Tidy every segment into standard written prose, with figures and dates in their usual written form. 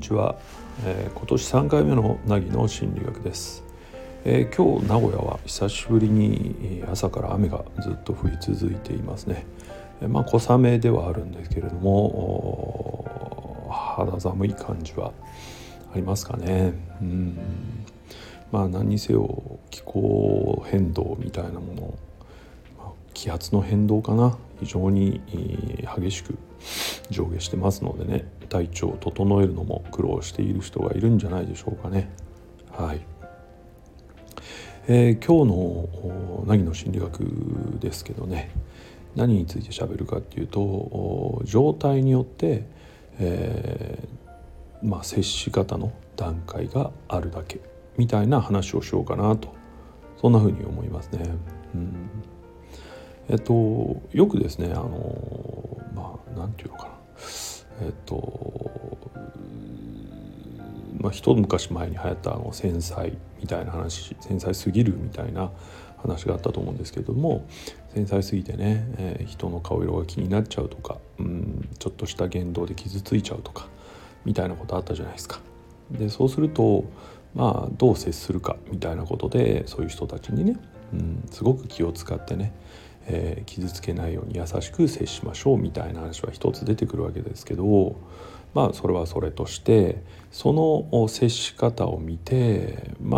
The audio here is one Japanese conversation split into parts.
にちは、今年3回目の凪の心理学です。今日名古屋は久しぶりに朝から雨がずっと降り続いていますね。小雨ではあるんですけれども肌寒い感じはありますかね。何にせよ気候変動みたいなもの、気圧の変動かな、非常に激しく上下してますのでね、体調を整えるのも苦労している人がいるんじゃないでしょうかね。はい。今日の凪の心理学ですけどね、何について喋るかっていうと、状態によって、接し方の段階があるだけみたいな話をしようかなと、そんな風に思いますね。よくですね、なんていうのかな、一昔前に流行った繊細みたいな話、繊細すぎるみたいな話があったと思うんですけども、繊細すぎてね、人の顔色が気になっちゃうとか、ちょっとした言動で傷ついちゃうとかみたいなことあったじゃないですか。でそうするとどう接するかみたいなことで、そういう人たちにね、すごく気を使ってね、傷つけないように優しく接しましょうみたいな話は一つ出てくるわけですけど、それはそれとして、その接し方を見て、違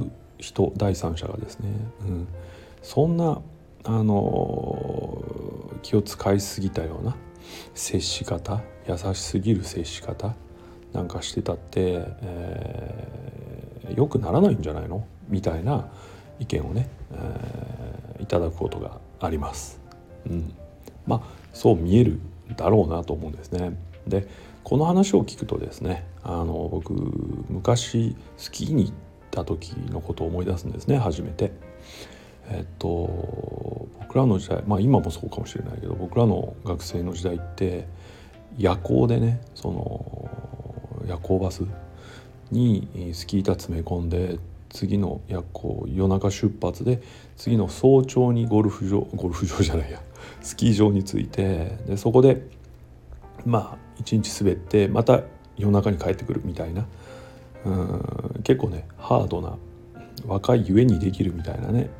う人、第三者がですね、そんな気を使いすぎたような接し方、優しすぎる接し方なんかしてたって、よくならないんじゃないのみたいな意見をね、いただくことがあります。そう見えるだろうなと思うんですね。でこの話を聞くとですね、僕昔スキーに行った時のことを思い出すんですね、初めて。僕らの時代、今もそうかもしれないけど、僕らの学生の時代って夜行でね、夜行バスにスキー板詰め込んで、次の夜行、夜中出発で次の早朝にスキー場に着いて、でそこで一日滑ってまた夜中に帰ってくるみたいな、結構ねハードな、若いゆえにできるみたいなね、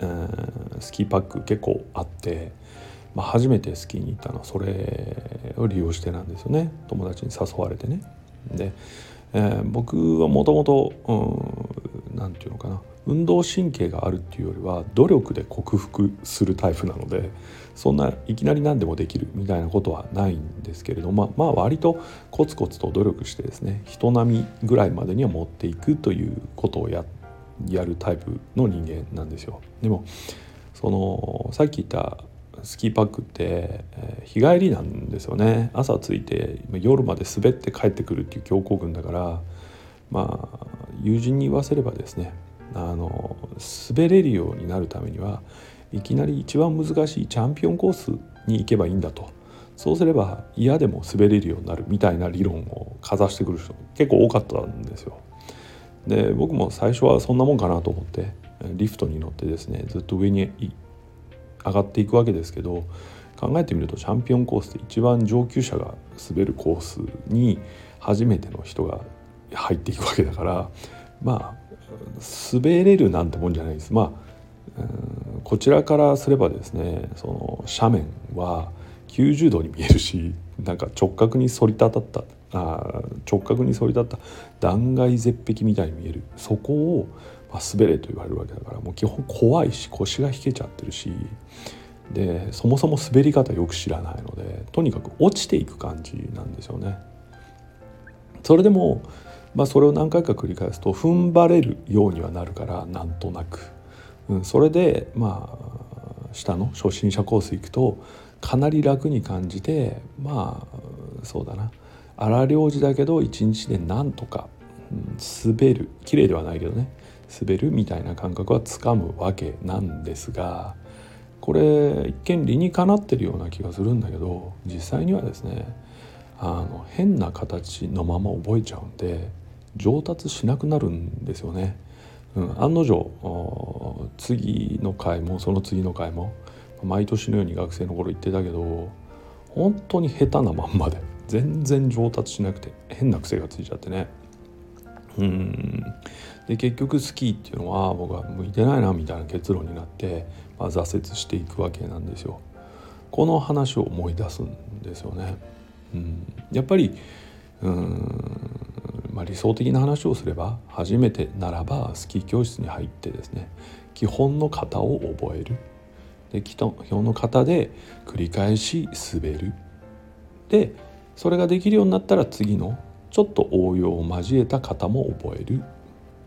スキーパック結構あって、初めてスキーに行ったのはそれを利用してなんですよね、友達に誘われてね。で、僕はもともとなんていうのかな、運動神経があるっていうよりは努力で克服するタイプなので、そんないきなり何でもできるみたいなことはないんですけれども、割とコツコツと努力してですね、人並みぐらいまでには持っていくということをやるタイプの人間なんですよ。でもさっき言ったスキーパックって、日帰りなんですよね。朝着いて夜まで滑って帰ってくるっていう強行軍だから、友人に言わせればですね、滑れるようになるためにはいきなり一番難しいチャンピオンコースに行けばいいんだと、そうすれば嫌でも滑れるようになるみたいな理論をかざしてくる人結構多かったんですよ。で僕も最初はそんなもんかなと思ってリフトに乗ってですね、ずっと上に上がっていくわけですけど、考えてみるとチャンピオンコースって一番上級者が滑るコースに初めての人が入っていくわけだから、滑れるなんてもんじゃないです。こちらからすればですね、斜面は90度に見えるし、直角に反り立った断崖絶壁みたいに見える、そこを滑れと言われるわけだから、もう基本怖いし腰が引けちゃってるし、でそもそも滑り方よく知らないので、とにかく落ちていく感じなんですよね。それでも、それを何回か繰り返すと踏ん張れるようにはなるから、なんとなく、それで下の初心者コース行くとかなり楽に感じて、そうだな、荒療治だけど一日でなんとか、滑る、綺麗ではないけどね、滑るみたいな感覚はつかむわけなんですが、これ一見理にかなってるような気がするんだけど、実際にはですね、変な形のまま覚えちゃうんで上達しなくなるんですよね。案の定次の回もその次の回も毎年のように学生の頃言ってたけど、本当に下手なまんまで全然上達しなくて変な癖がついちゃってね。で結局スキーっていうのは僕は向いてないなみたいな結論になって、挫折していくわけなんですよ。この話を思い出すんですよね。やっぱり理想的な話をすれば、初めてならばスキー教室に入ってですね、基本の型を覚える。で基本の型で繰り返し滑る。でそれができるようになったら、次のちょっと応用を交えた型も覚える。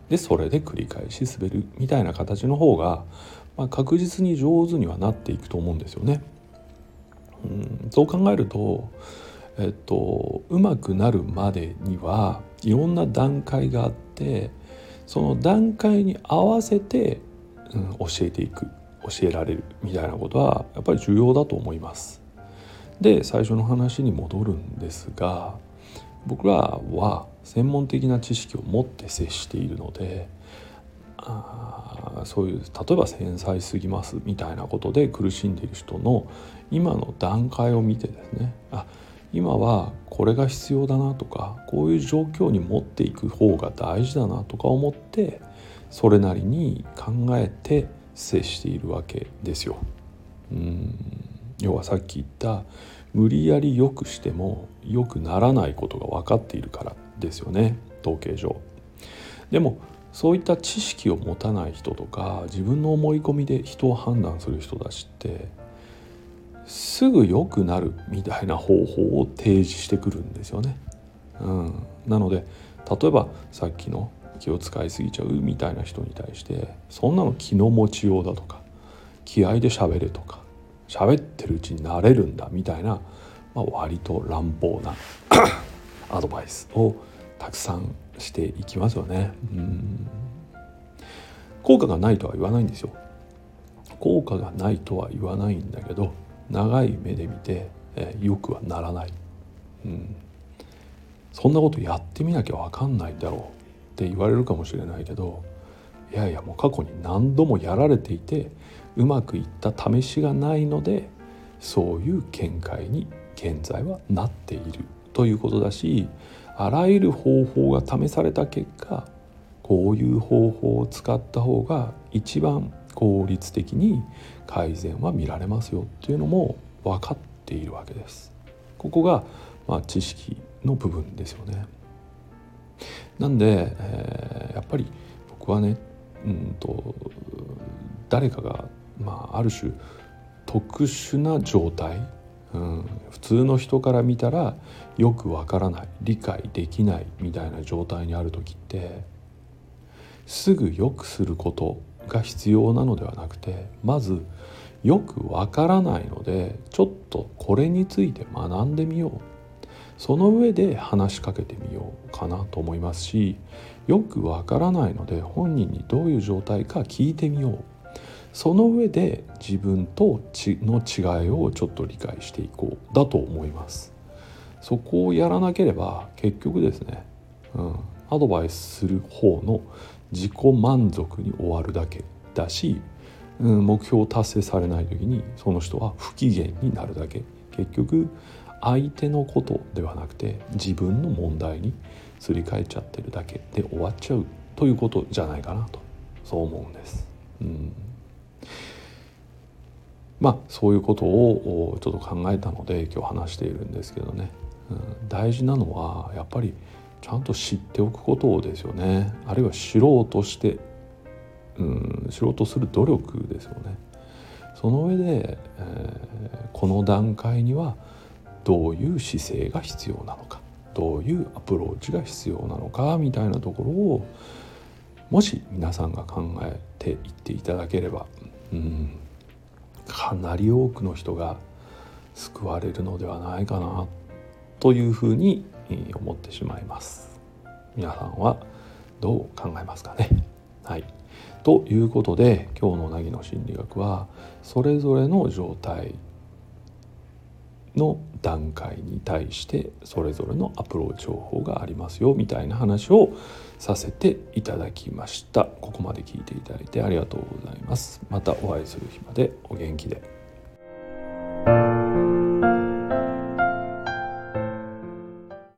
でそれで繰り返し滑るみたいな形の方が、確実に上手にはなっていくと思うんですよね。そう考えると、上手くなるまでにはいろんな段階があって、その段階に合わせて、教えていく、教えられるみたいなことはやっぱり重要だと思います。で最初の話に戻るんですが、僕らは専門的な知識を持って接しているので、そういう例えば繊細すぎますみたいなことで苦しんでいる人の今の段階を見てですね、今はこれが必要だなとか、こういう状況に持っていく方が大事だなとか思って、それなりに考えて接しているわけですよ。要はさっき言った無理やり良くしても良くならないことが分かっているからですよね、統計上。でもそういった知識を持たない人とか、自分の思い込みで人を判断する人たちって、すぐ良くなるみたいな方法を提示してくるんですよね。なので例えばさっきの気を使いすぎちゃうみたいな人に対して、そんなの気の持ちようだとか、気合で喋れとか、喋ってるうちに慣れるんだみたいな、割と乱暴なアドバイスをたくさんしていきますよね。効果がないとは言わないんですよ。効果がないとは言わないんだけど、長い目で見て、よくはならない、そんなことやってみなきゃ分かんないんだろうって言われるかもしれないけど、いやいや、もう過去に何度もやられていて、うまくいった試しがないので、そういう見解に現在はなっているということだし、あらゆる方法が試された結果、こういう方法を使った方が一番効率的に改善は見られますよっていうのも分かっているわけです。ここが、知識の部分ですよね。なんで、やっぱり僕はね、誰かが、ある種特殊な状態、普通の人から見たらよく分からない、理解できないみたいな状態にある時って、すぐ良くすることが必要なのではなくて、まずよくわからないので、ちょっとこれについて学んでみよう、その上で話しかけてみようかなと思いますし、よくわからないので本人にどういう状態か聞いてみよう、その上で自分との違いをちょっと理解していこうだと思います。そこをやらなければ結局ですね、アドバイスする方の自己満足に終わるだけだし、目標を達成されない時にその人は不機嫌になるだけ、結局相手のことではなくて自分の問題にすり替えちゃってるだけで終わっちゃうということじゃないかなと、そう思うんです。そういうことをちょっと考えたので今日話しているんですけどね、大事なのはやっぱりちゃんと知っておくことですよね。あるいは知ろうとして、知ろうとする努力ですよね。その上で、この段階にはどういう姿勢が必要なのか、どういうアプローチが必要なのかみたいなところを、もし皆さんが考えていっていただければ、かなり多くの人が救われるのではないかなというふうに思ってしまいます。皆さんはどう考えますかね。ということで、今日の凪の心理学は、それぞれの状態の段階に対してそれぞれのアプローチ方法がありますよみたいな話をさせていただきました。ここまで聞いていただいてありがとうございます。またお会いする日までお元気で。